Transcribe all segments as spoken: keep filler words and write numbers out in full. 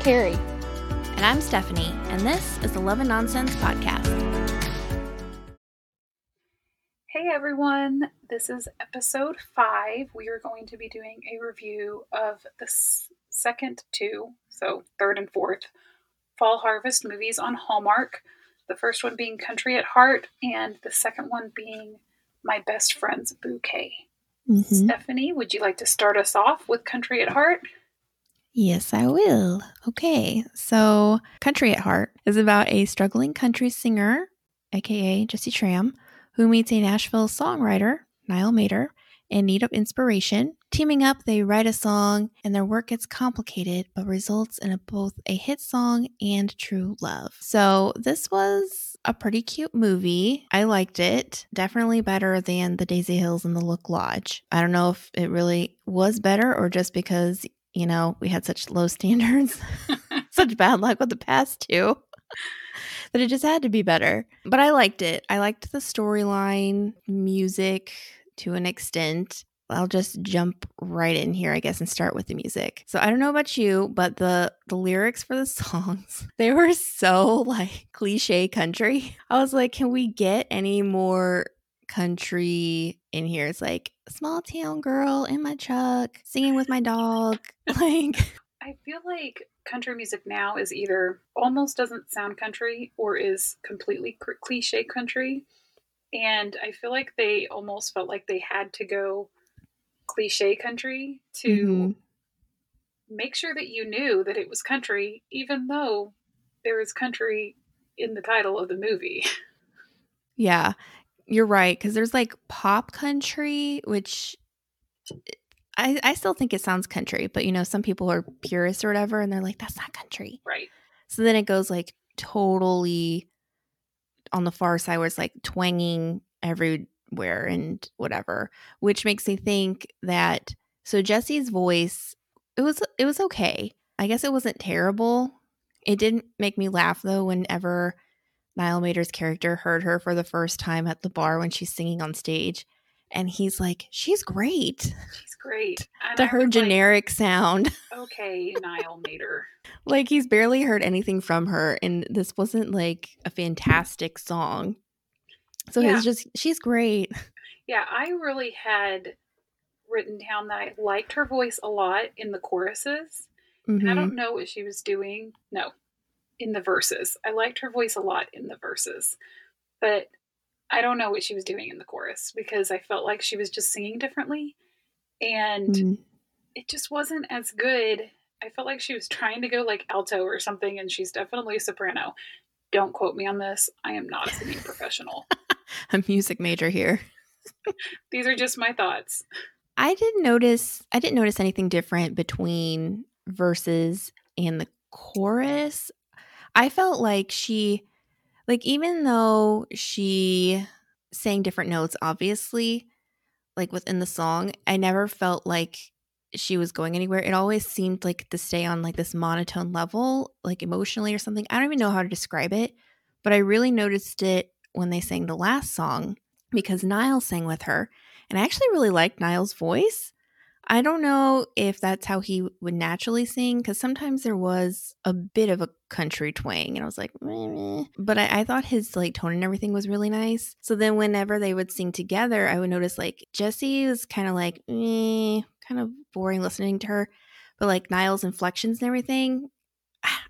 Carrie. And I'm Stephanie, and this is the Love and Nonsense Podcast. Hey everyone, this is episode five. We are going to be doing a review of the s- second two, so third and fourth, Fall Harvest movies on Hallmark. The first one being Country at Heart, and the second one being My Best Friend's Bouquet. Mm-hmm. Stephanie, would you like to start us off with Country at Heart? Yes, I will. Okay, so Country at Heart is about a struggling country singer, aka Jessie Schram, who meets a Nashville songwriter, Niall Matter, in need of inspiration. Teaming up, they write a song, and their work gets complicated, but results in a, both a hit song and true love. So this was a pretty cute movie. I liked it. Definitely better than The Daisy Hills and The Look Lodge. I don't know if it really was better or just because, you know, we had such low standards, such bad luck with the past two, that it just had to be better. But I liked it. I liked the storyline, music to an extent. I'll just jump right in here, I guess, and start with the music. So I don't know about you, but the, the lyrics for the songs, they were so like cliche country. I was like, can we get any more country in here? It's like, small town girl in my truck, singing with my dog. Like, I feel like country music now is either almost doesn't sound country or is completely cliche country. And I feel like they almost felt like they had to go cliche country to mm-hmm. make sure that you knew that it was country, even though there is country in the title of the movie. Yeah, you're right. Because there's like pop country, which I, I still think it sounds country. But, you know, some people are purists or whatever, and they're like, that's not country. Right. So then it goes like totally on the far side where it's like twanging everywhere and whatever, which makes me think that so Jessie's voice, it was it was okay. I guess it wasn't terrible. It didn't make me laugh though whenever Niall Matter's character heard her for the first time at the bar when she's singing on stage, and he's like, she's great. She's great. To her generic like, sound. Okay, Niall Matter. Like, he's barely heard anything from her, and this wasn't like a fantastic song. So yeah. It's just, she's great. Yeah, I really had written down that I liked her voice a lot in the choruses. Mm-hmm. And I don't know what she was doing. No, in the verses. I liked her voice a lot in the verses. But I don't know what she was doing in the chorus because I felt like she was just singing differently. And mm-hmm. it just wasn't as good. I felt like she was trying to go like alto or something, and she's definitely a soprano. Don't quote me on this. I am not a singing professional. A music major here. These are just my thoughts. I didn't notice I didn't notice anything different between verses and the chorus. I felt like she like even though she sang different notes, obviously, like within the song, I never felt like she was going anywhere. It always seemed like to stay on like this monotone level, like emotionally or something. I don't even know how to describe it, but I really noticed it when they sang the last song because Niall sang with her, and I actually really liked Niall's voice. I don't know if that's how he would naturally sing because sometimes there was a bit of a country twang, and I was like, meh. But I, I thought his like tone and everything was really nice. So then whenever they would sing together, I would notice like Jessie was kind of like, meh, kind of boring listening to her, but like Niall's inflections and everything,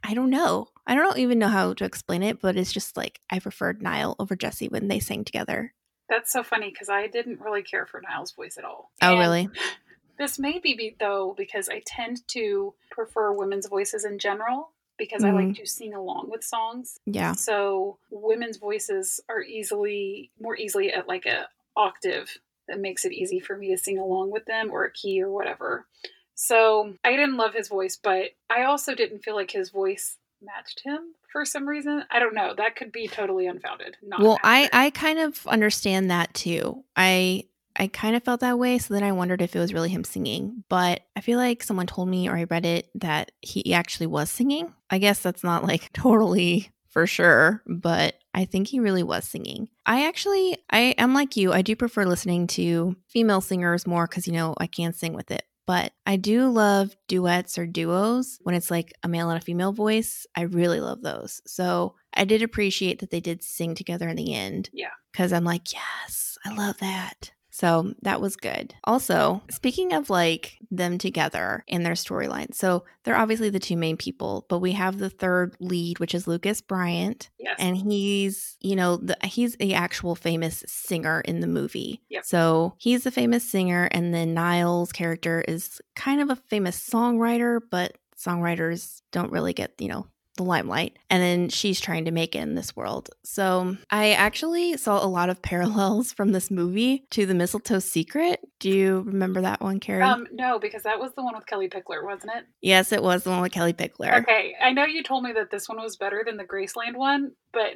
I don't know. I don't even know how to explain it, but it's just like I preferred Niall over Jessie when they sang together. That's so funny because I didn't really care for Niall's voice at all. Oh, and really? This may be though because I tend to prefer women's voices in general because mm-hmm. I like to sing along with songs. Yeah. So women's voices are easily more easily at like a octave that makes it easy for me to sing along with them or a key or whatever. So I didn't love his voice, but I also didn't feel like his voice matched him for some reason. I don't know. That could be totally unfounded. Not well, I, I kind of understand that too. I I kind of felt that way. So then I wondered if it was really him singing. But I feel like someone told me or I read it that he actually was singing. I guess that's not like totally for sure, but I think he really was singing. I actually, I am like you. I do prefer listening to female singers more because, you know, I can sing with it. But I do love duets or duos when it's like a male and a female voice. I really love those. So I did appreciate that they did sing together in the end. Yeah. Because I'm like, yes, I love that. So that was good. Also, speaking of like them together and their storyline. So they're obviously the two main people, but we have the third lead, which is Lucas Bryant. Yes. And he's, you know, the, he's the actual famous singer in the movie. Yep. So he's the famous singer. And then Niall's character is kind of a famous songwriter, but songwriters don't really get, you know, the limelight, and then she's trying to make it in this world. So I actually saw a lot of parallels from this movie to The Mistletoe Secret. Do you remember that one, Carrie? Um, no, because that was the one with Kelly Pickler, wasn't it? Yes, it was the one with Kelly Pickler. Okay, I know you told me that this one was better than the Graceland one, but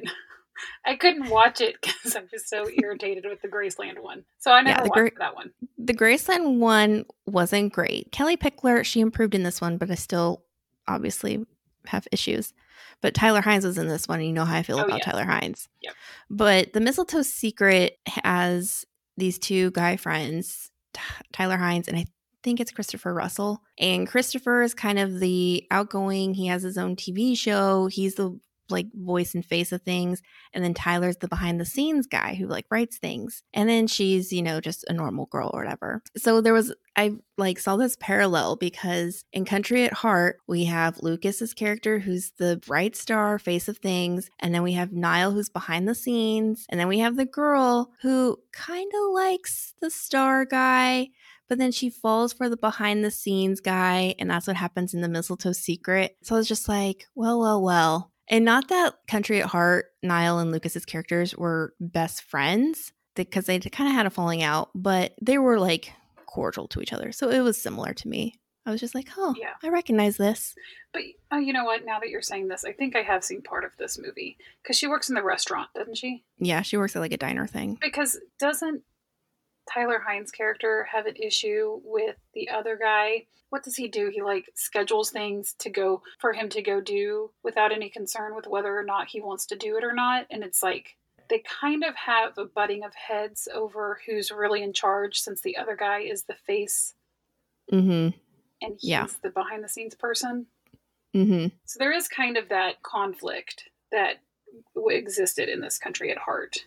I couldn't watch it because I was so irritated with the Graceland one. So I never yeah, watched Gra- that one. The Graceland one wasn't great. Kelly Pickler, she improved in this one, but I still obviously have issues. But Tyler Hines was in this one, and you know how I feel oh, about yeah. Tyler Hines. Yep. But The Mistletoe Secret has these two guy friends, T- Tyler Hines, and I think it's Christopher Russell. And Christopher is kind of the outgoing, he has his own T V show. He's the like voice and face of things. And then Tyler's the behind the scenes guy who like writes things. And then she's, you know, just a normal girl or whatever. So there was, I like saw this parallel because in Country at Heart, we have Lucas's character, who's the bright star face of things. And then we have Niall, who's behind the scenes. And then we have the girl who kind of likes the star guy, but then she falls for the behind the scenes guy. And that's what happens in The Mistletoe Secret. So I was just like, well, well, well. And not that Country at Heart, Niall and Lucas's characters were best friends because they kind of had a falling out, but they were like cordial to each other. So it was similar to me. I was just like, oh, yeah. I recognize this. But oh, you know what? Now that you're saying this, I think I have seen part of this movie because she works in the restaurant, doesn't she? Yeah, she works at like a diner thing. Because doesn't Tyler Hines' character have an issue with the other guy? What does he do? He like schedules things to go for him to go do without any concern with whether or not he wants to do it or not. And it's like they kind of have a butting of heads over who's really in charge, since the other guy is the face mm-hmm. and he's yeah. the behind the scenes person. Mm-hmm. So there is kind of that conflict that existed in this Country at Heart.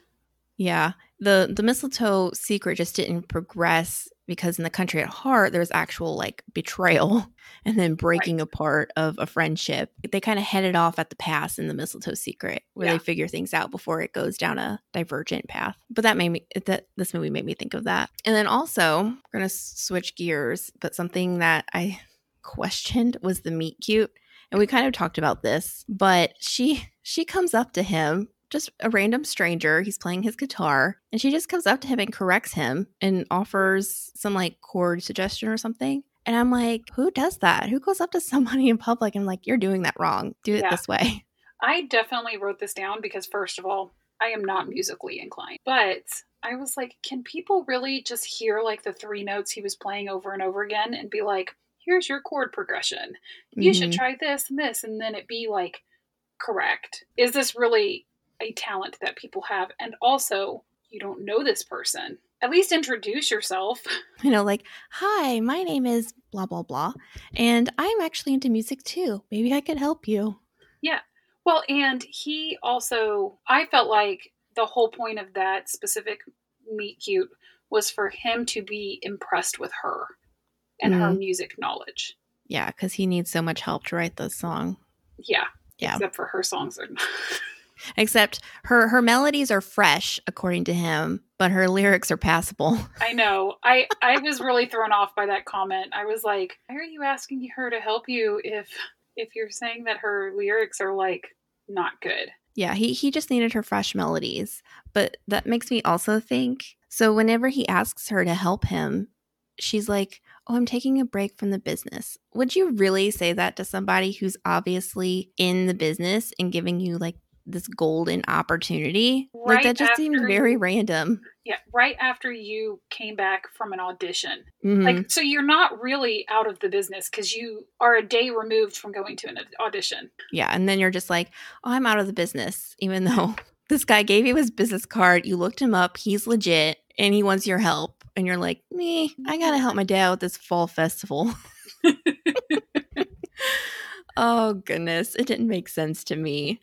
Yeah. The the Mistletoe Secret just didn't progress because in the Country at Heart, there was actual like betrayal and then breaking right. apart of a friendship. They kind of headed off at the pass in the Mistletoe Secret where yeah. they figure things out before it goes down a divergent path. But that made me that this movie made me think of that. And then also, we're going to switch gears, but something that I questioned was the meet cute. And we kind of talked about this, but she she comes up to him. Just a random stranger. He's playing his guitar and she just comes up to him and corrects him and offers some like chord suggestion or something. And I'm like, who does that? Who goes up to somebody in public and like, you're doing that wrong. Do it yeah. this way. I definitely wrote this down because first of all, I am not musically inclined, but I was like, can people really just hear like the three notes he was playing over and over again and be like, here's your chord progression. You mm-hmm. should try this and this. And then it be like, correct. Is this really a talent that people have? And also, you don't know this person. At least introduce yourself. You know, like, hi, my name is blah, blah, blah. And I'm actually into music too. Maybe I could help you. Yeah. Well, and he also, I felt like the whole point of that specific meet cute was for him to be impressed with her and mm-hmm. her music knowledge. Yeah. Cause he needs so much help to write the song. Yeah. Yeah. Except for her songs are not. Except her, her melodies are fresh, according to him, but her lyrics are passable. I know. I, I was really thrown off by that comment. I was like, why are you asking her to help you if if you're saying that her lyrics are, like, not good? Yeah, he, he just needed her fresh melodies. But that makes me also think, so whenever he asks her to help him, she's like, oh, I'm taking a break from the business. Would you really say that to somebody who's obviously in the business and giving you, like, this golden opportunity? Right, like that just seemed very you, random. Yeah, right after you came back from an audition. Mm-hmm. Like, so you're not really out of the business because you are a day removed from going to an audition. Yeah, and then you're just like, oh, I'm out of the business, even though this guy gave you his business card, you looked him up, he's legit, and he wants your help. and you're like, me, I gotta help my dad with this fall festival. Oh, goodness. It didn't make sense to me.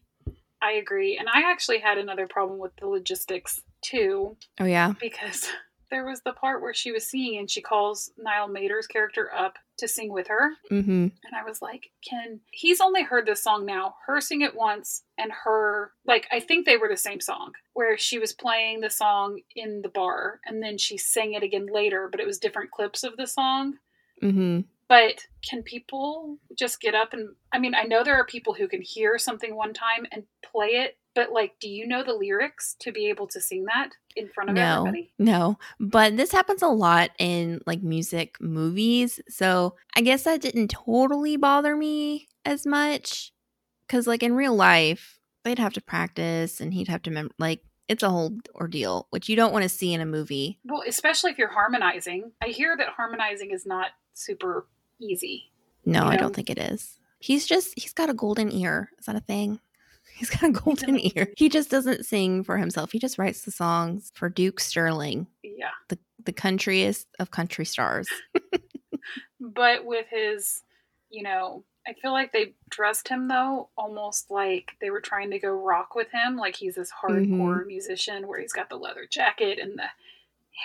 I agree. And I actually had another problem with the logistics, too. Oh, yeah? Because there was the part where she was singing and she calls Niall Matter's character up to sing with her. Mm-hmm. And I was like, Ken, he's only heard this song now. Her sing it once and her, like, I think they were the same song where she was playing the song in the bar and then she sang it again later, but it was different clips of the song. Mm-hmm. But can people just get up and, I mean, I know there are people who can hear something one time and play it, but like, do you know the lyrics to be able to sing that in front of no, everybody? No, but this happens a lot in like music movies. So I guess that didn't totally bother me as much because like in real life, they'd have to practice and he'd have to mem- like. It's a whole ordeal, which you don't want to see in a movie. Well, especially if you're harmonizing. I hear that harmonizing is not super easy. No, you know? I don't think it is. He's just, he's got a golden ear. Is that a thing? He's got a golden ear. He just doesn't sing for himself. He just writes the songs for Duke Sterling. Yeah. The, the countryest of country stars. But with his, you know... I feel like they dressed him, though, almost like they were trying to go rock with him. Like he's this hardcore mm-hmm. musician where he's got the leather jacket and the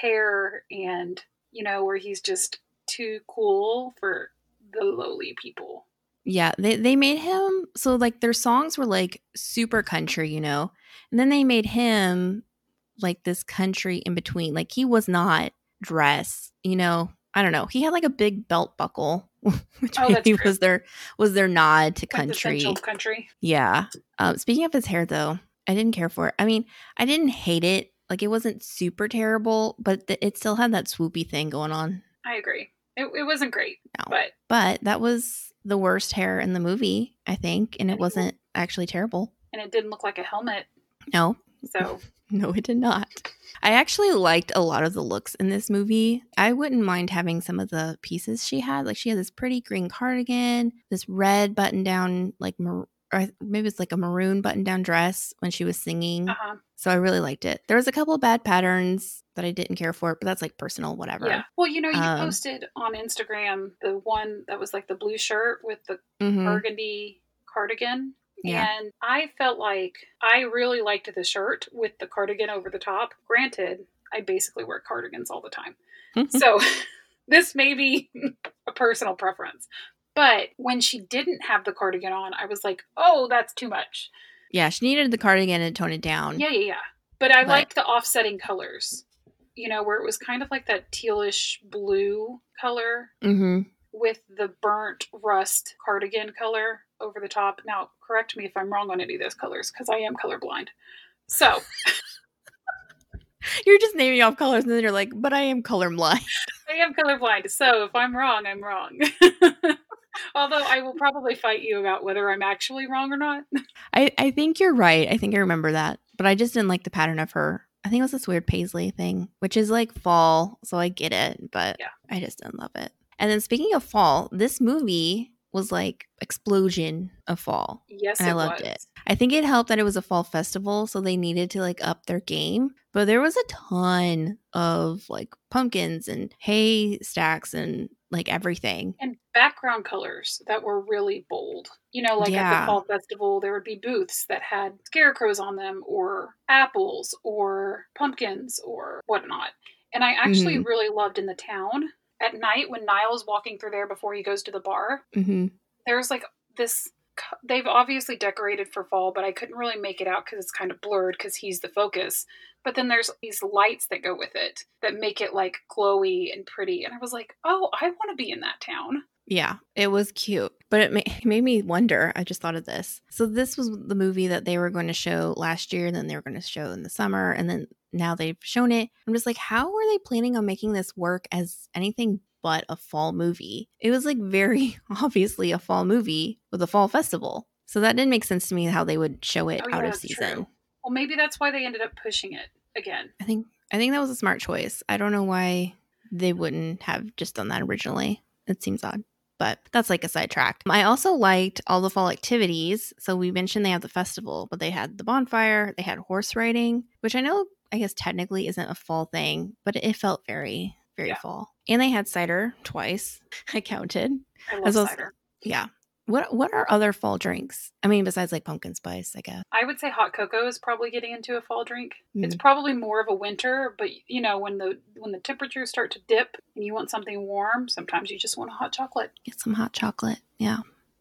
hair and, you know, where he's just too cool for the lowly people. Yeah, they, they made him. So, like, their songs were, like, super country, you know. And then they made him, like, this country in between. Like, he was not dressed, you know. I don't know. He had like a big belt buckle, which oh, maybe was their was their nod to country. Like country. Yeah. Um, speaking of his hair, though, I didn't care for it. I mean, I didn't hate it. Like it wasn't super terrible, but th- it still had that swoopy thing going on. I agree. It, it wasn't great, no. but but that was the worst hair in the movie, I think, and it wasn't actually terrible. And it didn't look like a helmet. No. So. No, it did not. I actually liked a lot of the looks in this movie. I wouldn't mind having some of the pieces she had. Like she had this pretty green cardigan, this red button-down, like mar- or maybe it's like a maroon button-down dress when she was singing. Uh-huh. So I really liked it. There was a couple of bad patterns that I didn't care for, but that's like personal, whatever. Yeah. Well, you know, you um, posted on Instagram the one that was like the blue shirt with the mm-hmm. burgundy cardigan. Yeah. And I felt like I really liked the shirt with the cardigan over the top. Granted, I basically wear cardigans all the time. Mm-hmm. So this may be a personal preference. But when she didn't have the cardigan on, I was like, oh, that's too much. Yeah, she needed the cardigan and tone it down. Yeah, yeah, yeah. But I but... liked the offsetting colors, you know, where it was kind of like that tealish blue color. Mm-hmm. With the burnt rust cardigan color over the top. Now, correct me if I'm wrong on any of those colors, because I am colorblind. So. You're just naming off colors, and then you're like, but I am colorblind. I am colorblind, so if I'm wrong, I'm wrong. Although I will probably fight you about whether I'm actually wrong or not. I, I think you're right. I think I remember that. But I just didn't like the pattern of her. I think it was this weird paisley thing, which is like fall, so I get it, but yeah. I just didn't love it. And then speaking of fall, this movie was like explosion of fall. Yes, and I it loved was. it. I think it helped that it was a fall festival, so they needed to like up their game. But there was a ton of like pumpkins and hay stacks and like everything. And background colors that were really bold. You know, like yeah. at the fall festival, there would be booths that had scarecrows on them or apples or pumpkins or whatnot. And I actually mm-hmm. really loved in the town. At night, when Niall's walking through there before he goes to the bar, mm-hmm. there's like this, they've obviously decorated for fall, but I couldn't really make it out because it's kind of blurred because he's the focus. But then there's these lights that go with it that make it like glowy and pretty. And I was like, oh, I want to be in that town. Yeah, it was cute. But it, ma- it made me wonder. I just thought of this. So this was the movie that they were going to show last year, and then they were going to show in the summer, and then now they've shown it. I'm just like, how are they planning on making this work as anything but a fall movie? It was like very obviously a fall movie with a fall festival. So that didn't make sense to me how they would show it oh, yeah, out of season. True. Well, maybe that's why they ended up pushing it again. I think I think that was a smart choice. I don't know why they wouldn't have just done that originally. It seems odd. But that's like a sidetrack. I also liked all the fall activities. So we mentioned they have the festival, but they had the bonfire. They had horse riding, which I know I guess technically isn't a fall thing, but it felt very Very yeah. fall. And they had cider twice. I counted. I love As well cider. As, yeah. What what are other fall drinks? I mean, besides like pumpkin spice, I guess. I would say hot cocoa is probably getting into a fall drink. Mm. It's probably more of a winter, but you know, when the when the temperatures start to dip and you want something warm, sometimes you just want a hot chocolate. Get some hot chocolate. Yeah.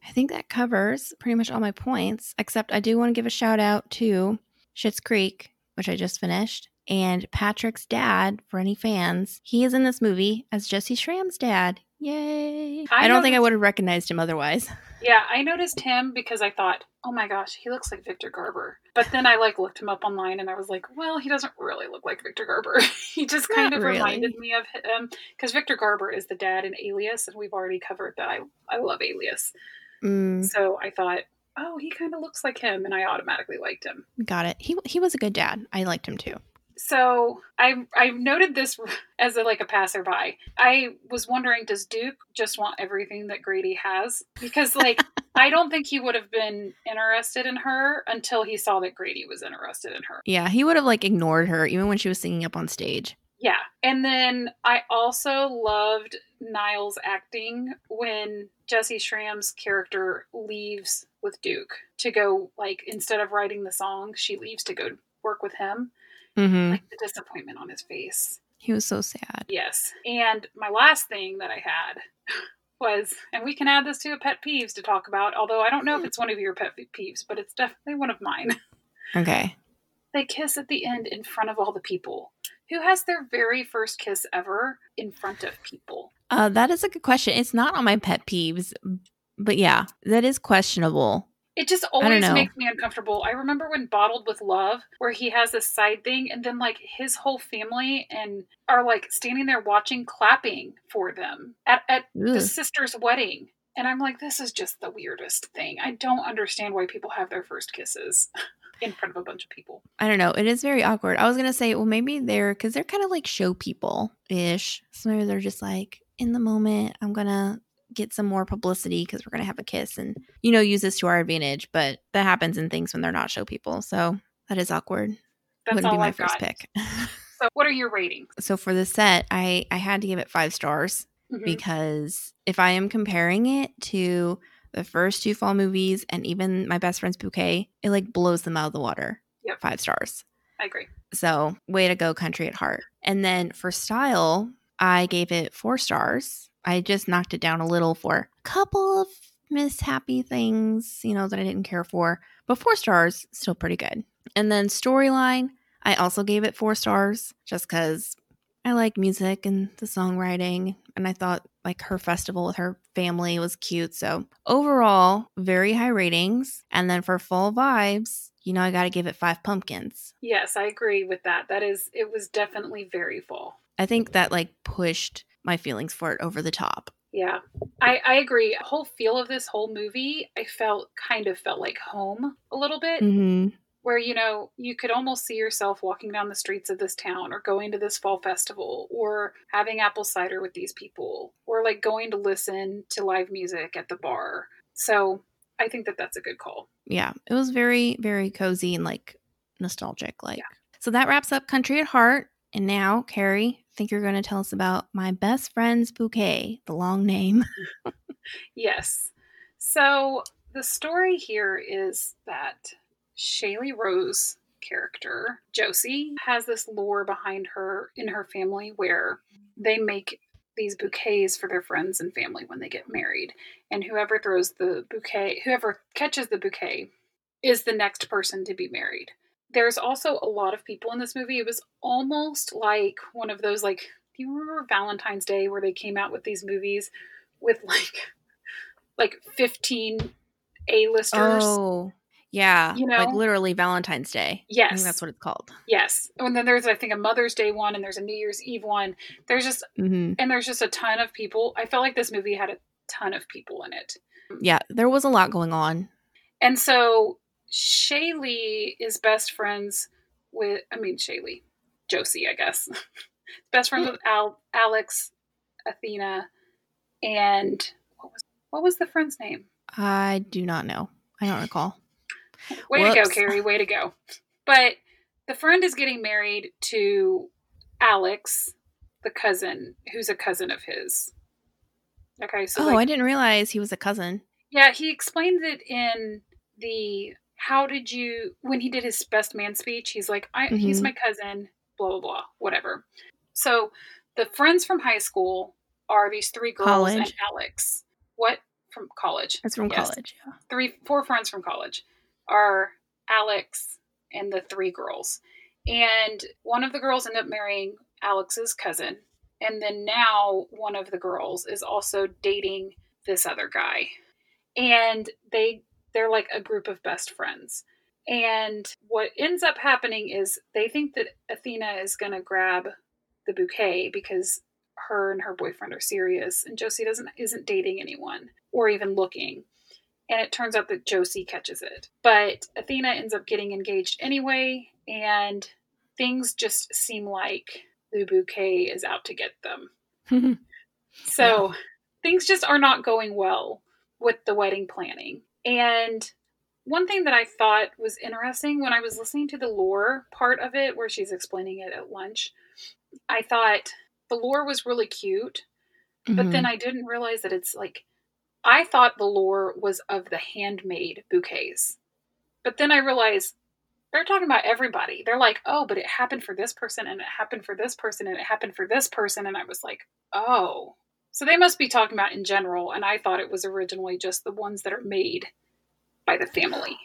I think that covers pretty much all my points, except I do want to give a shout out to Schitt's Creek, which I just finished, and Patrick's dad, for any fans. He is in this movie as Jessie Schram's dad. Yay. I, I don't noticed, think I would have recognized him otherwise. Yeah, I noticed him because I thought, oh my gosh, he looks like Victor Garber. But then I like looked him up online and I was like, well, he doesn't really look like Victor Garber. He just kind Not of really. reminded me of him. Because Victor Garber is the dad in Alias, and we've already covered that. I, I love Alias. Mm. So I thought, oh, he kind of looks like him. And I automatically liked him. Got it. He he was a good dad. I liked him too. So I I noted this as a, like a passerby. I was wondering, does Duke just want everything that Grady has? Because like, I don't think he would have been interested in her until he saw that Grady was interested in her. Yeah, he would have like ignored her even when she was singing up on stage. Yeah. And then I also loved Niall's acting when Jessie Schram's character leaves with Duke to go, like, instead of writing the song, she leaves to go work with him. Mm-hmm. Like the disappointment on his face. He was so sad. Yes. And my last thing that I had was, and we can add this to a pet peeves to talk about, although I don't know if it's one of your pet peeves, but it's definitely one of mine. Okay. They kiss at the end in front of all the people. Who has their very first kiss ever in front of people? Uh, that is a good question. It's not on my pet peeves, but yeah, that is questionable. It just always makes me uncomfortable. I remember when Bottled with Love, where he has this side thing, and then like his whole family and are like standing there watching, clapping for them at, at the sister's wedding. And I'm like, this is just the weirdest thing. I don't understand why people have their first kisses in front of a bunch of people. I don't know. It is very awkward. I was going to say, well, maybe they're, because they're kind of like show people-ish. So maybe they're just like, in the moment, I'm going to get some more publicity because we're going to have a kiss and, you know, use this to our advantage. But that happens in things when they're not show people. So that is awkward. That's Wouldn't all be my I've first got. pick. So what are your ratings? So for the set, I, I had to give it five stars mm-hmm. because if I am comparing it to the first two fall movies and even My Best Friend's Bouquet, it like blows them out of the water. Yep. Five stars. I agree. So way to go, Country at Heart. And then for style, I gave it four stars. I just knocked it down a little for a couple of mishappy things, you know, that I didn't care for. But four stars, still pretty good. And then storyline, I also gave it four stars just because I like music and the songwriting. And I thought like her festival with her family was cute. So overall, very high ratings. And then for fall vibes, you know, I got to give it five pumpkins. Yes, I agree with that. That is, it was definitely very fall. I think that like pushed my feelings for it over the top. Yeah, I, I agree. The whole feel of this whole movie, I felt kind of felt like home a little bit mm-hmm. where, you know, you could almost see yourself walking down the streets of this town or going to this fall festival or having apple cider with these people or like going to listen to live music at the bar. So I think that that's a good call. Yeah, it was very, very cozy and like nostalgic. Like, yeah. So that wraps up Country at Heart. And now, Carrie, I think you're going to tell us about My Best Friend's Bouquet, the long name. Yes. So the story here is that Shailene Rose character, Josie, has this lore behind her in her family where they make these bouquets for their friends and family when they get married. And whoever throws the bouquet, whoever catches the bouquet is the next person to be married. There's also a lot of people in this movie. It was almost like one of those, like, do you remember Valentine's Day where they came out with these movies with like, like fifteen A-listers? Oh, yeah. You know? Like literally Valentine's Day. Yes. I think that's what it's called. Yes. And then there's, I think, a Mother's Day one and there's a New Year's Eve one. There's just, mm-hmm. and there's just a ton of people. I felt like this movie had a ton of people in it. Yeah. There was a lot going on. And so Shailene is best friends with, I mean, Shailene, Josie, I guess. Best friends with Al, Alex, Athena, and what was what was the friend's name? I do not know. I don't recall. Way Whoops. to go, Carrie. Way to go. But the friend is getting married to Alex, the cousin who's a cousin of his. Okay. So oh, like, I didn't realize he was a cousin. Yeah. He explained it in the, how did you, when he did his best man speech, he's like, I, mm-hmm. he's my cousin, blah, blah, blah, whatever. So the friends from high school are these three girls college. and Alex. What? From college. That's from yes. college. Yeah. Three, four friends from college are Alex and the three girls. And one of the girls ended up marrying Alex's cousin. And then now one of the girls is also dating this other guy. And they, they're like a group of best friends. And what ends up happening is they think that Athena is going to grab the bouquet because her and her boyfriend are serious. And Josie doesn't isn't dating anyone or even looking. And it turns out that Josie catches it. But Athena ends up getting engaged anyway. And things just seem like the bouquet is out to get them. So yeah. Things just are not going well with the wedding planning. And one thing that I thought was interesting when I was listening to the lore part of it, where she's explaining it at lunch, I thought the lore was really cute. Mm-hmm. But then I didn't realize that it's like, I thought the lore was of the handmade bouquets. But then I realized they're talking about everybody. They're like, oh, but it happened for this person, and it happened for this person, and it happened for this person. And I was like, oh, so they must be talking about in general. And I thought it was originally just the ones that are made by the family.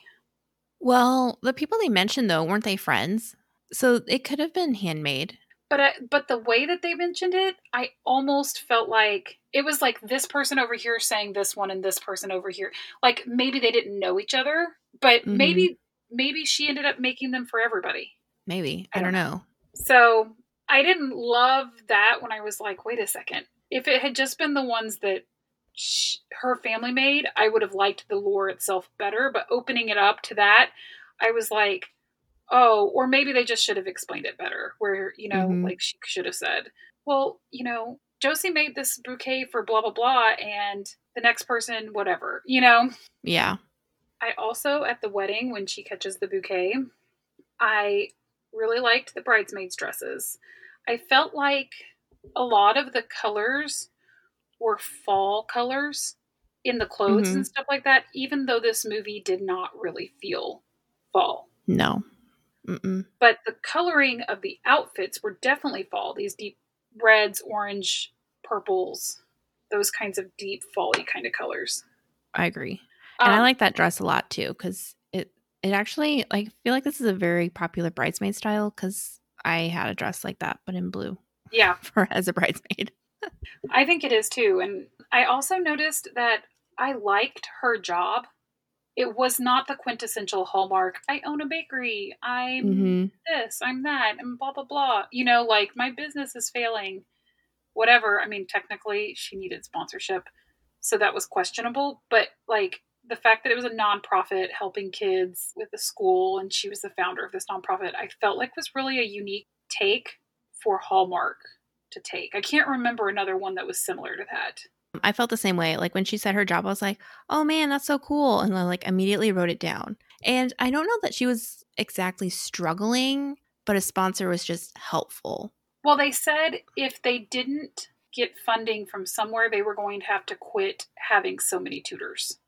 Well, the people they mentioned, though, weren't they friends? So it could have been handmade. But I, but the way that they mentioned it, I almost felt like it was like this person over here saying this one and this person over here. Like maybe they didn't know each other, but mm-hmm. maybe maybe she ended up making them for everybody. Maybe. I, I don't know. know. So I didn't love that when I was like, wait a second. If it had just been the ones that she, her family made, I would have liked the lore itself better. But opening it up to that, I was like, oh, or maybe they just should have explained it better where, you know, mm-hmm. like she should have said, well, you know, Josie made this bouquet for blah, blah, blah. And the next person, whatever, you know? Yeah. I also, at the wedding, when she catches the bouquet, I really liked the bridesmaids' dresses. I felt like a lot of the colors were fall colors in the clothes mm-hmm. and stuff like that, even though this movie did not really feel fall. No. Mm-mm. But the coloring of the outfits were definitely fall. These deep reds, orange, purples, those kinds of deep fall-y kind of colors. I agree. Um, and I like that dress a lot too, because it, it actually, like, I feel like this is a very popular bridesmaid style because I had a dress like that, but in blue. Yeah. For as a bridesmaid. I think it is too. And I also noticed that I liked her job. It was not the quintessential hallmark, I own a bakery, I'm mm-hmm. this, I'm that, and blah, blah, blah. You know, like, my business is failing, whatever. I mean, technically, she needed sponsorship, so that was questionable. But, like, the fact that it was a nonprofit helping kids with a school, and she was the founder of this nonprofit, I felt like was really a unique take for Hallmark to take. I can't remember another one that was similar to that. I felt the same way. Like when she said her job, I was like, oh man, that's so cool. And I like immediately wrote it down. And I don't know that she was exactly struggling, but a sponsor was just helpful. Well, they said if they didn't get funding from somewhere, they were going to have to quit having so many tutors.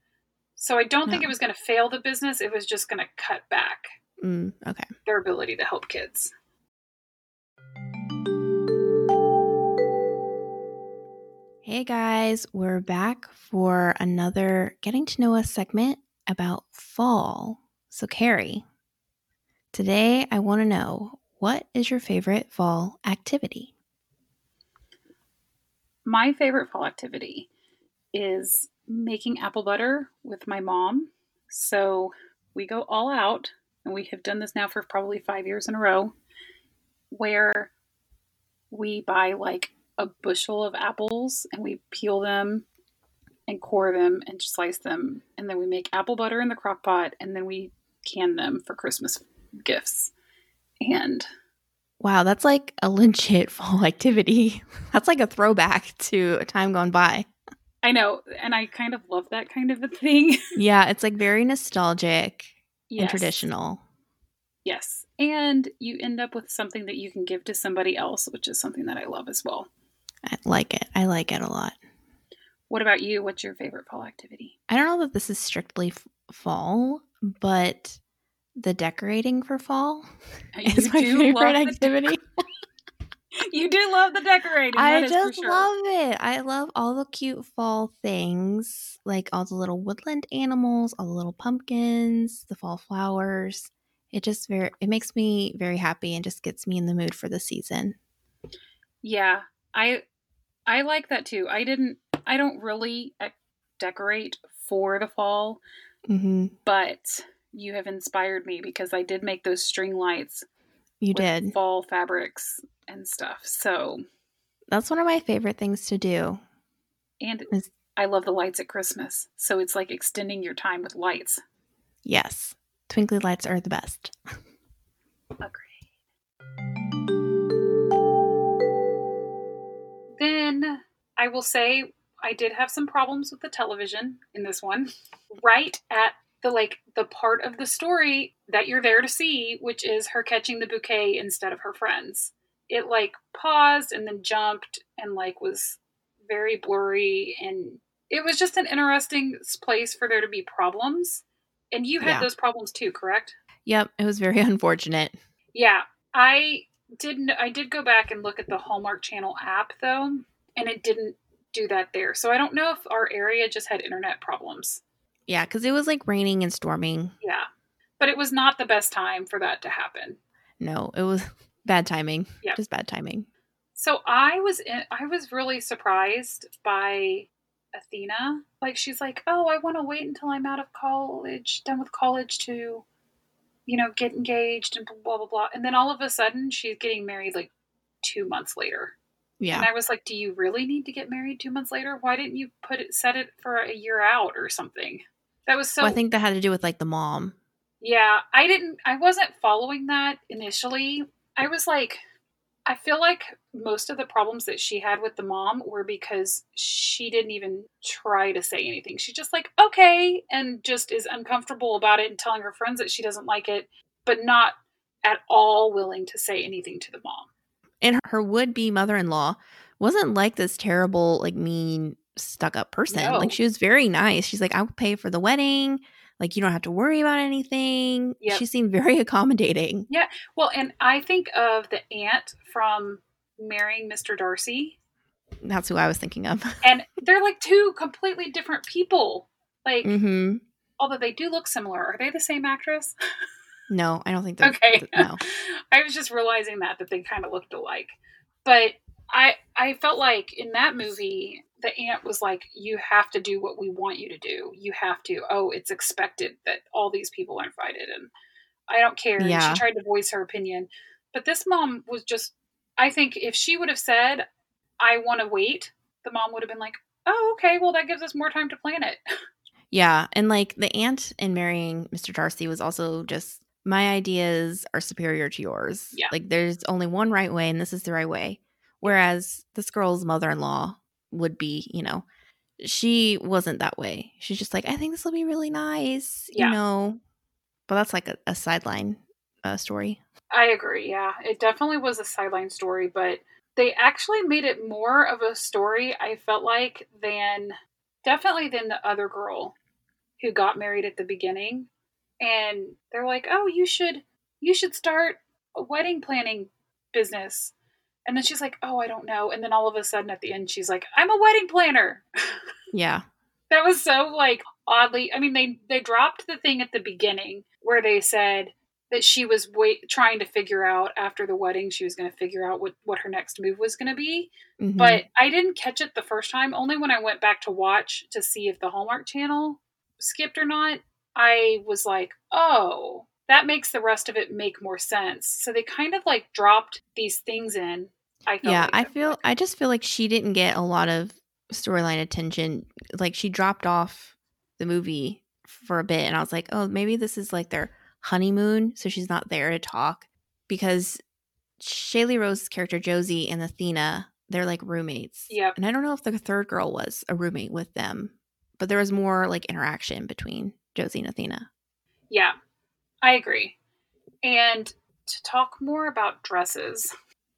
So I don't no. think it was going to fail the business. It was just going to cut back mm, okay. their ability to help kids. Hey guys, we're back for another Getting to Know Us segment about fall. So Carrie, today I want to know, what is your favorite fall activity? My favorite fall activity is making apple butter with my mom. So we go all out, and we have done this now for probably five years in a row, where we buy like a bushel of apples and we peel them and core them and slice them. And then we make apple butter in the crock pot and then we can them for Christmas gifts. And wow, that's like a legit fall activity. That's like a throwback to a time gone by. I know. And I kind of love that kind of a thing. Yeah. It's like very nostalgic yes. and traditional. Yes. And you end up with something that you can give to somebody else, which is something that I love as well. I like it. I like it a lot. What about you? What's your favorite fall activity? I don't know that this is strictly f- fall, but the decorating for fall you is my favorite activity. De- You do love the decorating. I that just is for sure. love it. I love all the cute fall things, like all the little woodland animals, all the little pumpkins, the fall flowers. It just very it makes me very happy and just gets me in the mood for the season. Yeah, I I like that too. I didn't. I don't really decorate for the fall, mm-hmm. but you have inspired me because I did make those string lights. You with did fall fabrics and stuff. So that's one of my favorite things to do. And is, I love the lights at Christmas. So it's like extending your time with lights. Yes. Twinkly lights are the best. Agreed. Then I will say I did have some problems with the television in this one. Right at the like the part of the story that you're there to see, which is her catching the bouquet instead of her friends. It like paused and then jumped and like was very blurry, and it was just an interesting place for there to be problems. And you had yeah. those problems too, correct? Yep. It was very unfortunate. Yeah. I didn't, I did go back and look at the Hallmark Channel app though, and it didn't do that there. So I don't know if our area just had internet problems. Yeah. Cause it was like raining and storming. Yeah. But it was not the best time for that to happen. No, it was bad timing. Yeah. Just bad timing. So I was in, I was really surprised by Athena. Like, she's like, oh, I want to wait until I'm out of college, done with college to, you know, get engaged and blah, blah, blah. And then all of a sudden she's getting married like two months later. Yeah. And I was like, do you really need to get married two months later? Why didn't you put it, set it for a year out or something? That was so. Well, I think that had to do with like the mom. Yeah. I didn't, I wasn't following that initially. I was like, I feel like most of the problems that she had with the mom were because she didn't even try to say anything. She's just like, okay, and just is uncomfortable about it and telling her friends that she doesn't like it, but not at all willing to say anything to the mom. And her would-be mother-in-law wasn't like this terrible, like mean, stuck-up person. No. Like, she was very nice. She's like, I'll pay for the wedding. Like, you don't have to worry about anything. Yep. She seemed very accommodating. Yeah. Well, and I think of the aunt from Marrying Mister Darcy. That's who I was thinking of. And they're like two completely different people. Like, mm-hmm. although they do look similar. Are they the same actress? No, I don't think they're. Okay. Th- no. I was just realizing that, that they kind of looked alike. But I, I felt like in that movie, the aunt was like, you have to do what we want you to do. You have to. Oh, it's expected that all these people are invited, and I don't care. Yeah. And she tried to voice her opinion. But this mom was just, I think if she would have said, I want to wait, the mom would have been like, oh, okay, well, that gives us more time to plan it. Yeah. And like the aunt in Marrying Mister Darcy was also just, my ideas are superior to yours. Yeah. Like, there's only one right way, and this is the right way. Whereas this girl's mother-in-law would be, you know, she wasn't that way. She's just like, I think this will be really nice, yeah. you know. But that's like a, a sideline uh, story. I agree, yeah. It definitely was a sideline story, but they actually made it more of a story, I felt like, than definitely than the other girl who got married at the beginning. And they're like, oh, you should you should start a wedding planning business. And then she's like, oh, I don't know. And then all of a sudden at the end, she's like, I'm a wedding planner. Yeah. That was so like oddly. I mean, they, they dropped the thing at the beginning where they said that she was wait, trying to figure out after the wedding, she was going to figure out what, what her next move was going to be. Mm-hmm. But I didn't catch it the first time. Only when I went back to watch to see if the Hallmark Channel skipped or not, I was like, oh, that makes the rest of it make more sense. So they kind of like dropped these things in. I felt yeah, like I feel, I just feel like she didn't get a lot of storyline attention. Like, she dropped off the movie for a bit, and I was like, oh, maybe this is like their honeymoon. So she's not there to talk, because Shailene Rose's character, Josie, and Athena, they're like roommates. Yep. And I don't know if the third girl was a roommate with them, but there was more like interaction between Josie and Athena. Yeah, I agree. And to talk more about dresses,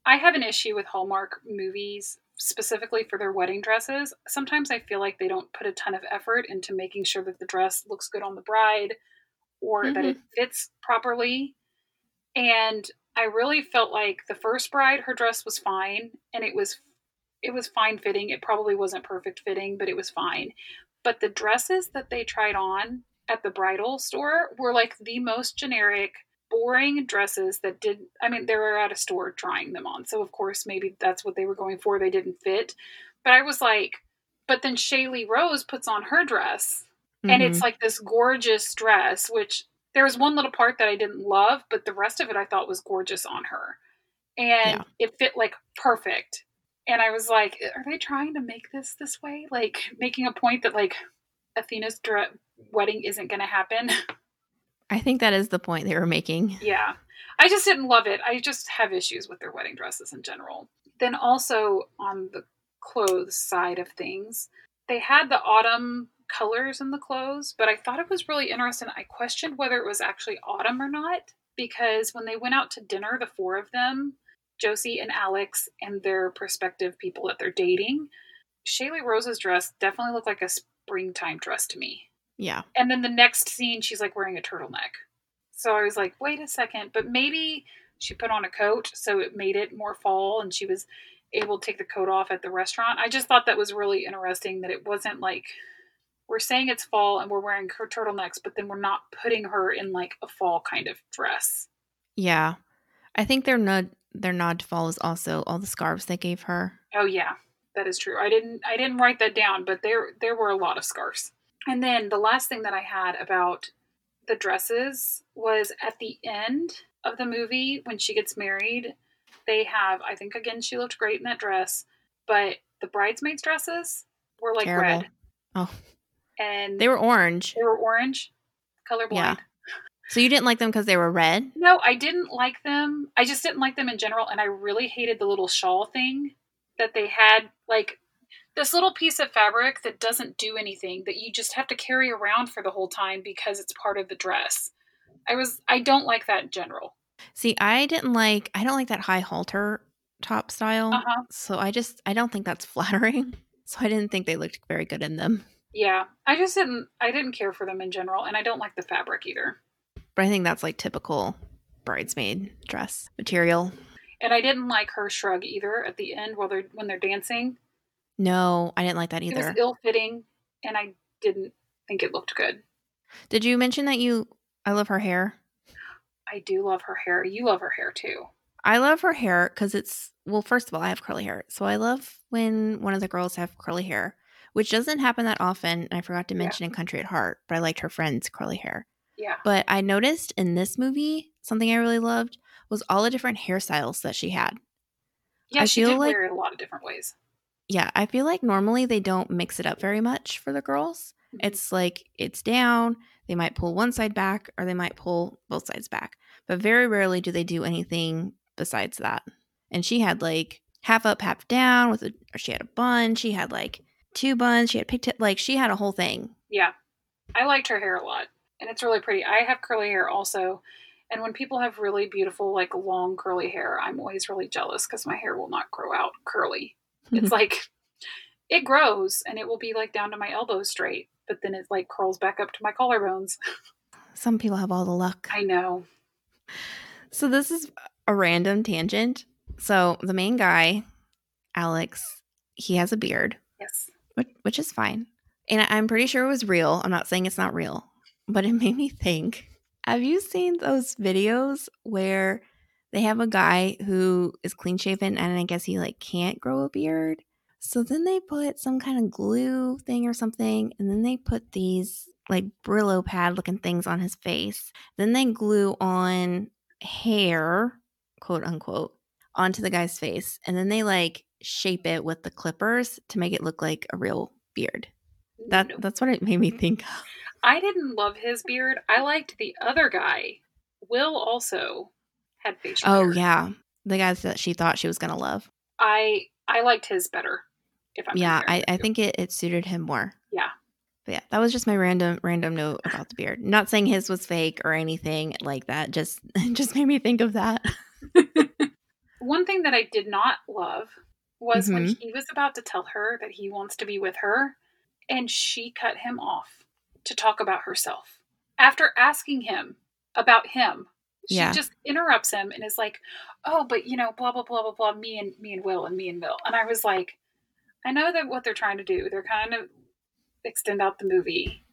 I have an issue with Hallmark movies, specifically for their wedding dresses. Sometimes I feel like they don't put a ton of effort into making sure that the dress looks good on the bride or mm-hmm. that it fits properly. And I really felt like the first bride, her dress was fine, and it was it was fine fitting. It probably wasn't perfect fitting, but it was fine. But the dresses that they tried on at the bridal store were like the most generic, boring dresses that did, I mean, they were at a store trying them on. So of course, maybe that's what they were going for. They didn't fit. But I was like, but then Shailene Rose puts on her dress mm-hmm. and it's like this gorgeous dress, which there was one little part that I didn't love, but the rest of it I thought was gorgeous on her. And yeah. it fit like perfect. And I was like, are they trying to make this this way? Like making a point that like Athena's dre- wedding isn't going to happen. I think that is the point they were making. Yeah. I just didn't love it. I just have issues with their wedding dresses in general. Then also on the clothes side of things, they had the autumn colors in the clothes, but I thought it was really interesting. I questioned whether it was actually autumn or not, because when they went out to dinner, the four of them, Josie and Alex and their prospective people that they're dating, Shailene Rose's dress definitely looked like a springtime dress to me. Yeah. And then the next scene, she's like wearing a turtleneck. So I was like, wait a second, but maybe she put on a coat, so it made it more fall and she was able to take the coat off at the restaurant. I just thought that was really interesting that it wasn't like, we're saying it's fall and we're wearing her turtlenecks, but then we're not putting her in like a fall kind of dress. Yeah. I think they're not. Their nod to fall is also all the scarves they gave her. Oh yeah, that is true. I didn't I didn't write that down, but there there were a lot of scarves. And then the last thing that I had about the dresses was at the end of the movie when she gets married, they have, I think again she looked great in that dress, but the bridesmaids' dresses were like terrible. Red. Oh. And they were orange. They were orange, colorblind. Yeah. So you didn't like them because they were red? No, I didn't like them. I just didn't like them in general. And I really hated the little shawl thing that they had. Like this little piece of fabric that doesn't do anything that you just have to carry around for the whole time because it's part of the dress. I was, I don't like that in general. See, I didn't like, I don't like that high halter top style. Uh-huh. So I just, I don't think that's flattering. So I didn't think they looked very good in them. Yeah. I just didn't, I didn't care for them in general. And I don't like the fabric either. But I think that's like typical bridesmaid dress material. And I didn't like her shrug either at the end while they're when they're dancing. No, I didn't like that either. It was ill-fitting and I didn't think it looked good. Did you mention that you I love her hair? I do love her hair. You love her hair too. I love her hair because it's well, first of all, I have curly hair. So I love when one of the girls have curly hair, which doesn't happen that often. And I forgot to mention yeah. in Country at Heart, but I liked her friend's curly hair. Yeah. But I noticed in this movie, something I really loved was all the different hairstyles that she had. Yeah, I she feel did like, wear it a lot of different ways. Yeah. I feel like normally they don't mix it up very much for the girls. Mm-hmm. It's like it's down. They might pull one side back or they might pull both sides back. But very rarely do they do anything besides that. And she had like half up, half down. With a, or she had a bun. She had like two buns. She had pigtail. Like she had a whole thing. Yeah. I liked her hair a lot. And it's really pretty. I have curly hair also. And when people have really beautiful, like long curly hair, I'm always really jealous because my hair will not grow out curly. It's like it grows and it will be like down to my elbows straight. But then it like curls back up to my collarbones. Some people have all the luck. I know. So this is a random tangent. So the main guy, Alex, he has a beard. Yes. Which, which is fine. And I'm pretty sure it was real. I'm not saying it's not real. But it made me think, have you seen those videos where they have a guy who is clean shaven and I guess he like can't grow a beard? So then they put some kind of glue thing or something and then they put these like Brillo pad looking things on his face. Then they glue on hair, quote unquote, onto the guy's face. And then they like shape it with the clippers to make it look like a real beard. That That's what it made me think of. I didn't love his beard. I liked the other guy. Will also had facial hair. Oh, yeah. The guys that she thought she was going to love. I I liked his better. If I'm Yeah, I, I think it, it suited him more. Yeah. But yeah, that was just my random random note about the beard. Not saying his was fake or anything like that. Just just made me think of that. One thing that I did not love was mm-hmm. when he was about to tell her that he wants to be with her, and she cut him off to talk about herself. After asking him about him, she yeah. just interrupts him and is like, "Oh, but you know, blah blah blah blah blah. Me and me and Will and me and Will." And I was like, I know that what they're trying to do, they're kind of extend out the movie.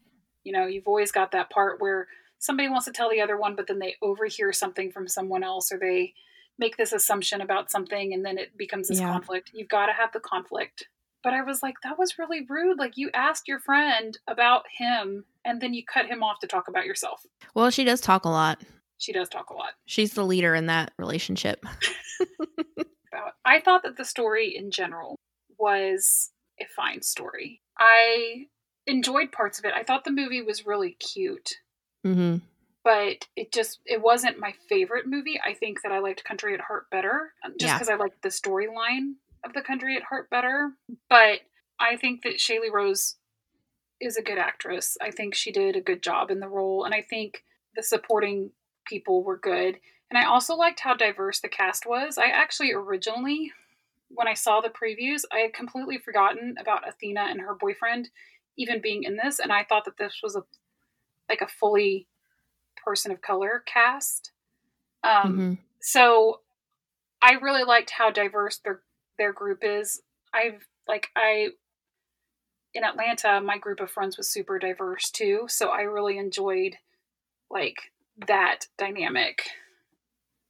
You know, you've always got that part where somebody wants to tell the other one, but then they overhear something from someone else, or they make this assumption about something, and then it becomes this yeah. conflict. You've got to have the conflict. But I was like, that was really rude. Like, you asked your friend about him, and then you cut him off to talk about yourself. Well, she does talk a lot. She does talk a lot. She's the leader in that relationship. I thought that the story in general was a fine story. I enjoyed parts of it. I thought the movie was really cute, mm-hmm. but it just, it wasn't my favorite movie. I think that I liked Country at Heart better, just because yeah. I liked the storyline of the Country at Heart better. But I think that Shailene Rose is a good actress. I think she did a good job in the role. And I think the supporting people were good. And I also liked how diverse the cast was. I actually originally, when I saw the previews, I had completely forgotten about Athena and her boyfriend even being in this, and I thought that this was a like a fully person of color cast. Um, mm-hmm. So I really liked how diverse their their group is. I've like I in Atlanta, my group of friends was super diverse too, so I really enjoyed like that dynamic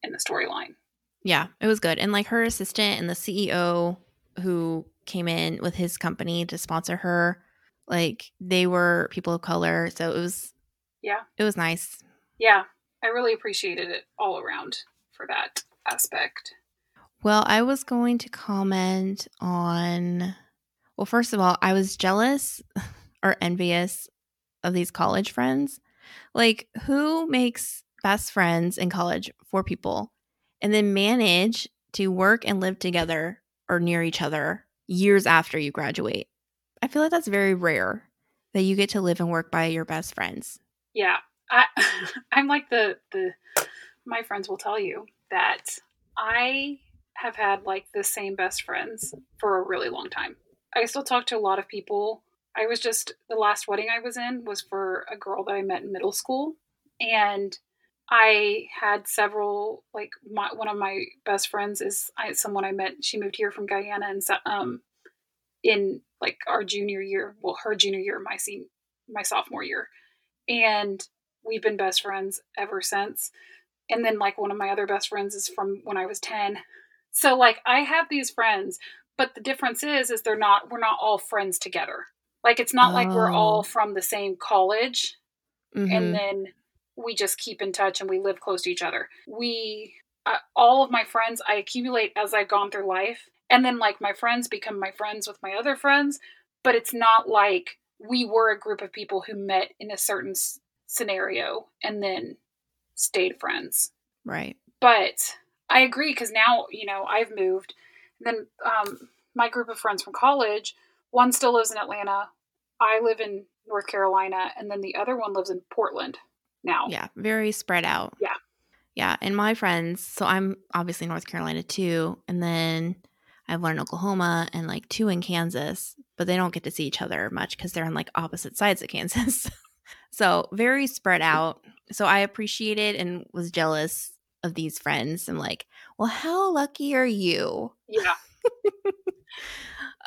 in the storyline. Yeah, it was good. And like her assistant and the C E O who came in with his company to sponsor her, like they were people of color. So it was, yeah, it was nice. Yeah, I really appreciated it all around for that aspect. Well, I was going to comment on, well, first of all, I was jealous or envious of these college friends. Like, who makes best friends in college for people? And then manage to work and live together or near each other years after you graduate. I feel like that's very rare that you get to live and work by your best friends. Yeah. I, I'm like the, the, my friends will tell you that I have had like the same best friends for a really long time. I still talk to a lot of people. I was just, the last wedding I was in was for a girl that I met in middle school. And I had several, like my, one of my best friends is I, someone I met. She moved here from Guyana and um, in like our junior year, well, her junior year, my senior, my sophomore year. And we've been best friends ever since. And then like one of my other best friends is from when I was ten. So like I have these friends, but the difference is, is they're not, we're not all friends together. Like, it's not oh. like we're all from the same college mm-hmm. and then we just keep in touch and we live close to each other. We, uh, all of my friends, I accumulate as I've gone through life. And then like my friends become my friends with my other friends. But it's not like we were a group of people who met in a certain s- scenario and then stayed friends. Right. But I agree because now, you know, I've moved. And then um, my group of friends from college, one still lives in Atlanta. I live in North Carolina. And then the other one lives in Portland. Now. Yeah, very spread out. Yeah. Yeah, and my friends, so I'm obviously North Carolina too, and then I've one in Oklahoma and like two in Kansas, but they don't get to see each other much because they're on like opposite sides of Kansas. So very spread out. So I appreciated and was jealous of these friends. I'm like, well, how lucky are you? Yeah.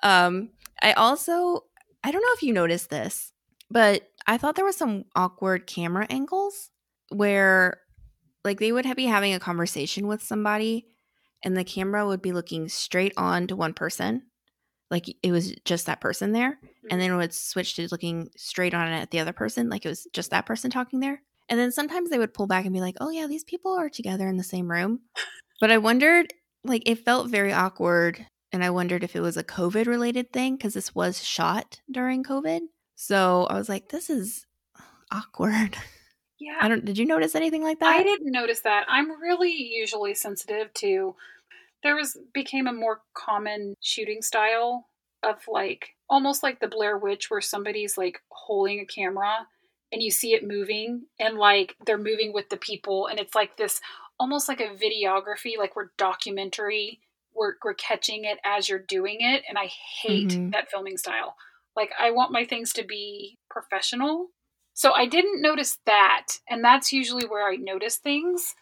um, I also, I don't know if you noticed this, but I thought there were some awkward camera angles where like they would be having a conversation with somebody and the camera would be looking straight on to one person. Like it was just that person there. And then it would switch to looking straight on at the other person. Like it was just that person talking there. And then sometimes they would pull back and be like, oh yeah, these people are together in the same room. But I wondered, like it felt very awkward. And I wondered if it was a COVID related thing because this was shot during COVID. So I was like, this is awkward. Yeah. I don't, did you notice anything like that? I didn't notice that. I'm really usually sensitive to, there was, became a more common shooting style of like almost like the Blair Witch where somebody's like holding a camera and you see it moving and like they're moving with the people. And it's like this almost like a videography, like we're documentary, we're, we're catching it as you're doing it. And I hate mm-hmm. that filming style. Like I want my things to be professional. So I didn't notice that. And that's usually where I notice things.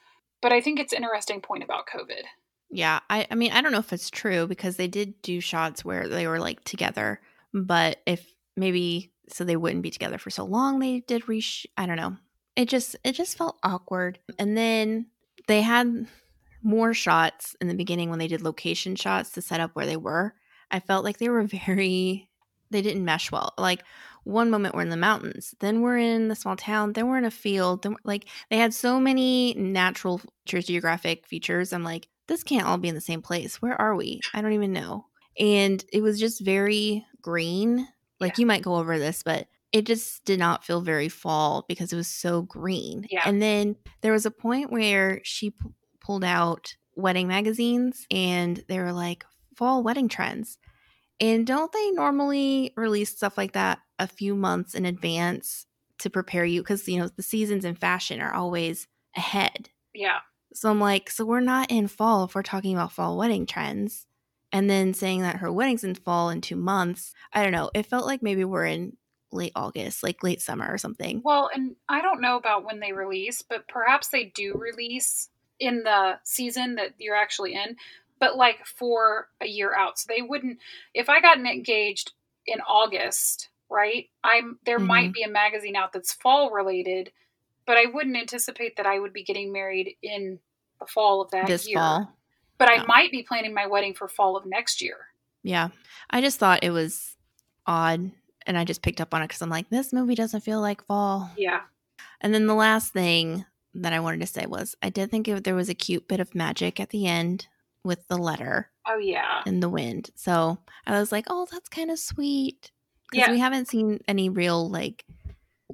But I think it's an interesting point about COVID. Yeah. I, I mean, I don't know if it's true because they did do shots where they were like together, but if maybe so they wouldn't be together for so long, they did reach, I don't know. It just, it just felt awkward. And then they had more shots in the beginning when they did location shots to set up where they were. I felt like they were very, they didn't mesh well. Like one moment we're in the mountains, then we're in the small town, then we're in a field. Then like they had so many natural geographic features. I'm like, this can't all be in the same place. Where are we? I don't even know. And it was just very green. Like yeah. you might go over this, but it just did not feel very fall because it was so green. Yeah. And then there was a point where she p- pulled out wedding magazines and they were like, fall wedding trends. And don't they normally release stuff like that a few months in advance to prepare you? Because, you know, the seasons in fashion are always ahead. Yeah. So I'm like, so we're not in fall if we're talking about fall wedding trends. And then saying that her wedding's in fall in two months. I don't know. It felt like maybe we're in late August, like late summer or something. Well, and I don't know about when they release, but perhaps they do release in the season that you're actually in, but like for a year out. So they wouldn't, if I got engaged in August, right, I'm there mm-hmm. might be a magazine out that's fall related, but I wouldn't anticipate that I would be getting married in the fall of that this year. Fall. But no. I might be planning my wedding for fall of next year. Yeah. I just thought it was odd and I just picked up on it because I'm like, this movie doesn't feel like fall. Yeah. And then the last thing that I wanted to say was I did think it, there was a cute bit of magic at the end with the letter. Oh, yeah. In the wind. So I was like, oh, that's kind of sweet. Because yeah. we haven't seen any real like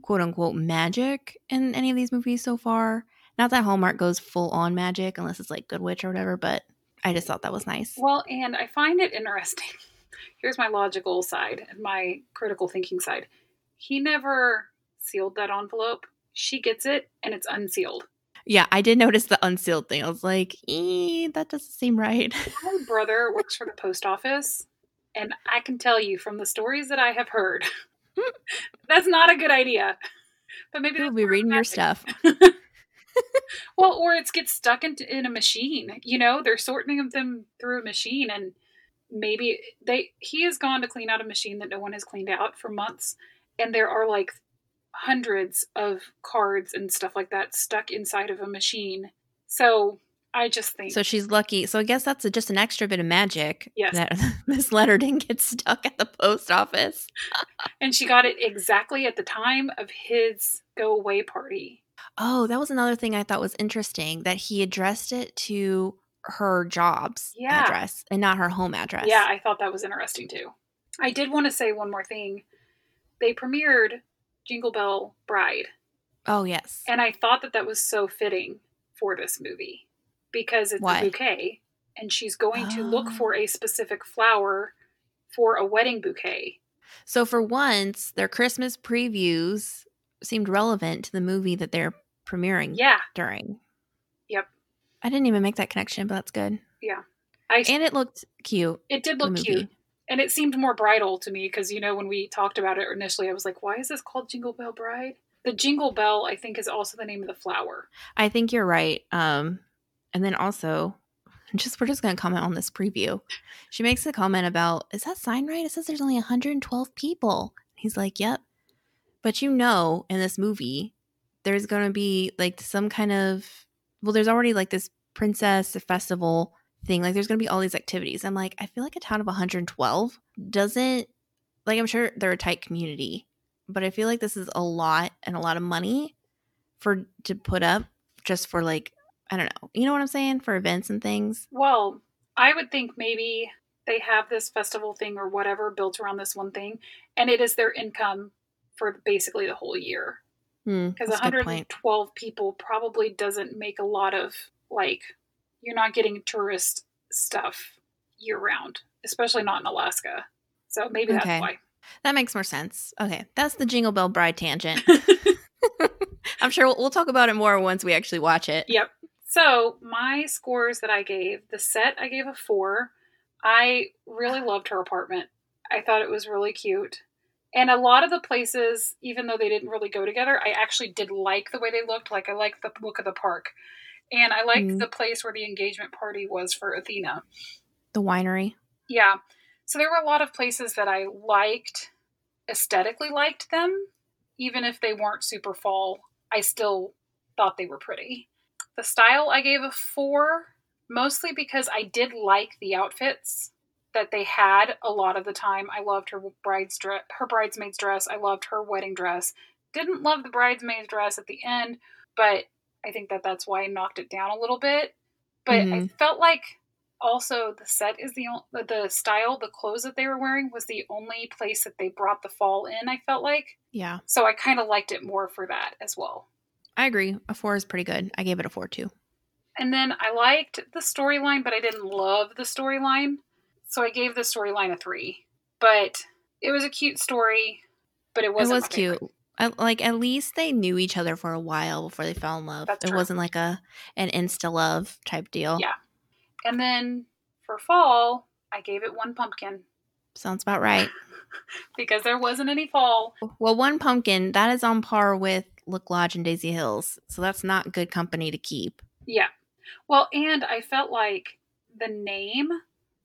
quote unquote magic in any of these movies so far. Not that Hallmark goes full on magic unless it's like Good Witch or whatever, but I just thought that was nice. Well, and I find it interesting. Here's my logical side and my critical thinking side. He never sealed that envelope. She gets it and it's unsealed. Yeah, I did notice the unsealed thing. I was like, ee, that doesn't seem right. My brother works for the post office and I can tell you from the stories that I have heard, that's not a good idea. But maybe we'll be reading your stuff. Well, or it gets stuck in, in a machine. You know, they're sorting them through a machine, and maybe they he has gone to clean out a machine that no one has cleaned out for months, and there are like hundreds of cards and stuff like that stuck inside of a machine. So I just think so. She's lucky. So I guess that's a, just an extra bit of magic. Yes, that this letter didn't get stuck at the post office, and she got it exactly at the time of his go away party. Oh, that was another thing I thought was interesting, that he addressed it to her job's yeah. address and not her home address. Yeah, I thought that was interesting too. I did want to say one more thing. They premiered Jingle Bell Bride. Oh, yes. And I thought that that was so fitting for this movie because it's Why? a bouquet and she's going oh. to look for a specific flower for a wedding bouquet. So for once, their Christmas previews seemed relevant to the movie that they're premiering yeah. during. Yep. I didn't even make that connection, but that's good. Yeah. I, and it looked cute. It did look cute. And it seemed more bridal to me because, you know, when we talked about it initially, I was like, why is this called Jingle Bell Bride? The Jingle Bell, I think, is also the name of the flower. I think you're right. Um, and then also, just we're just going to comment on this preview. She makes a comment about, is that sign right? It says there's only one hundred twelve people. He's like, yep. But you know, in this movie, there's going to be like some kind of – well, there's already like this princess festival thing. Like there's going to be all these activities. I'm like, I feel like a town of one hundred twelve doesn't – like I'm sure they're a tight community. But I feel like this is a lot and a lot of money for to put up just for like – I don't know. You know what I'm saying? For events and things. Well, I would think maybe they have this festival thing or whatever built around this one thing. And it is their income for basically the whole year. Because mm, one hundred twelve people probably doesn't make a lot of, like, you're not getting tourist stuff year round, especially not in Alaska. So maybe that's okay. Why. That makes more sense. Okay. That's the Jingle Bell Bride tangent. I'm sure we'll, we'll talk about it more once we actually watch it. Yep. So my scores that I gave, the set I gave a four. I really loved her apartment. I thought it was really cute. And a lot of the places, even though they didn't really go together, I actually did like the way they looked. Like, I liked the look of the park. And I liked mm-hmm. the place where the engagement party was for Athena. The winery. Yeah. So there were a lot of places that I liked, aesthetically liked them. Even if they weren't super fall, I still thought they were pretty. The style I gave a four, mostly because I did like the outfits that they had a lot of the time. I loved her bride's dress, her bridesmaid's dress. I loved her wedding dress. Didn't love the bridesmaid's dress at the end, but I think that that's why I knocked it down a little bit. But mm-hmm. I felt like also the set is the the style, the clothes that they were wearing was the only place that they brought the fall in, I felt like. Yeah. So I kind of liked it more for that as well. I agree. A four is pretty good. I gave it a four too. And then I liked the storyline, but I didn't love the storyline. So I gave the storyline a three, but it was a cute story, but it wasn't. It was cute. I, like, at least they knew each other for a while before they fell in love. That's it true. Wasn't like a an insta-love type deal. Yeah. And then for fall, I gave it one pumpkin. Sounds about right. Because there wasn't any fall. Well, one pumpkin, that is on par with Look Lodge and Daisy Hills. So that's not good company to keep. Yeah. Well, and I felt like the name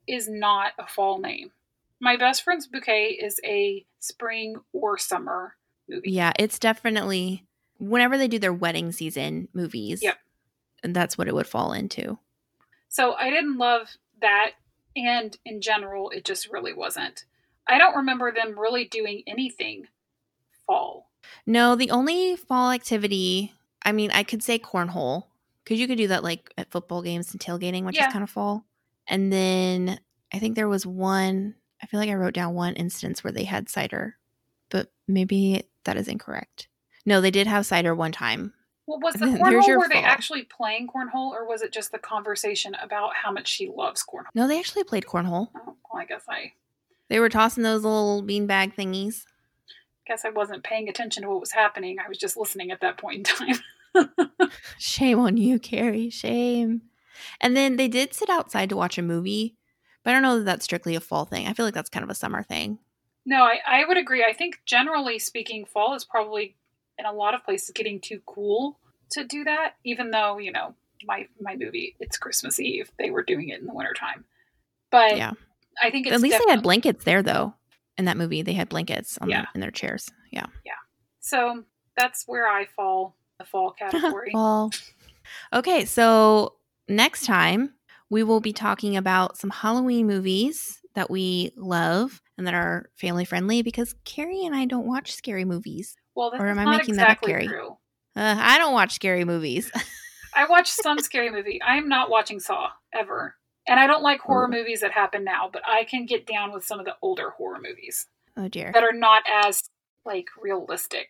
is not a fall name. My Best Friend's Bouquet is a spring or summer movie. Yeah, it's definitely whenever they do their wedding season movies. Yep. And that's what it would fall into. So I didn't love that. And in general, it just really wasn't. I don't remember them really doing anything fall. No, the only fall activity, I mean, I could say cornhole, because you could do that like at football games and tailgating, which yeah. is kind of fall. And then I think there was one, I feel like I wrote down one instance where they had cider, but maybe that is incorrect. No, they did have cider one time. Well, was the cornhole, were they actually playing cornhole, or was it just the conversation about how much she loves cornhole? No, they actually played cornhole. Oh, well, I guess I... They were tossing those little beanbag thingies. Guess I wasn't paying attention to what was happening. I was just listening at that point in time. Shame on you, Carrie. Shame. And then they did sit outside to watch a movie, but I don't know that that's strictly a fall thing. I feel like that's kind of a summer thing. No, I, I would agree. I think generally speaking, fall is probably in a lot of places getting too cool to do that, even though, you know, my, my movie, it's Christmas Eve. They were doing it in the wintertime. But yeah. I think it's At least they had blankets there, though. In that movie, they had blankets on yeah. their, in their chairs. Yeah. Yeah. So that's where I fall, the fall category. Fall. Okay, so... Next time, we will be talking about some Halloween movies that we love and that are family friendly, because Carrie and I don't watch scary movies. Well, that's not exactly true. Uh, I don't watch scary movies. I watch some scary movie. I am not watching Saw ever. And I don't like horror Ooh. movies that happen now, but I can get down with some of the older horror movies. Oh, dear. That are not as, like, realistic.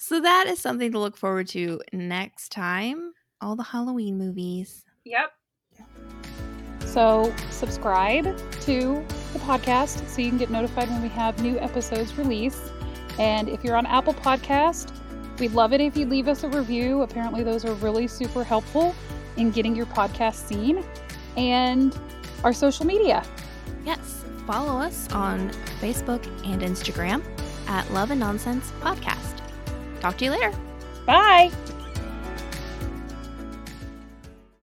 So that is something to look forward to next time. All the Halloween movies. Yep. So subscribe to the podcast so you can get notified when we have new episodes released. And if you're on Apple Podcast, we'd love it if you leave us a review. Apparently those are really super helpful in getting your podcast seen. And our social media. Yes. Follow us on Facebook and Instagram at Love and Nonsense Podcast. Talk to you later. Bye.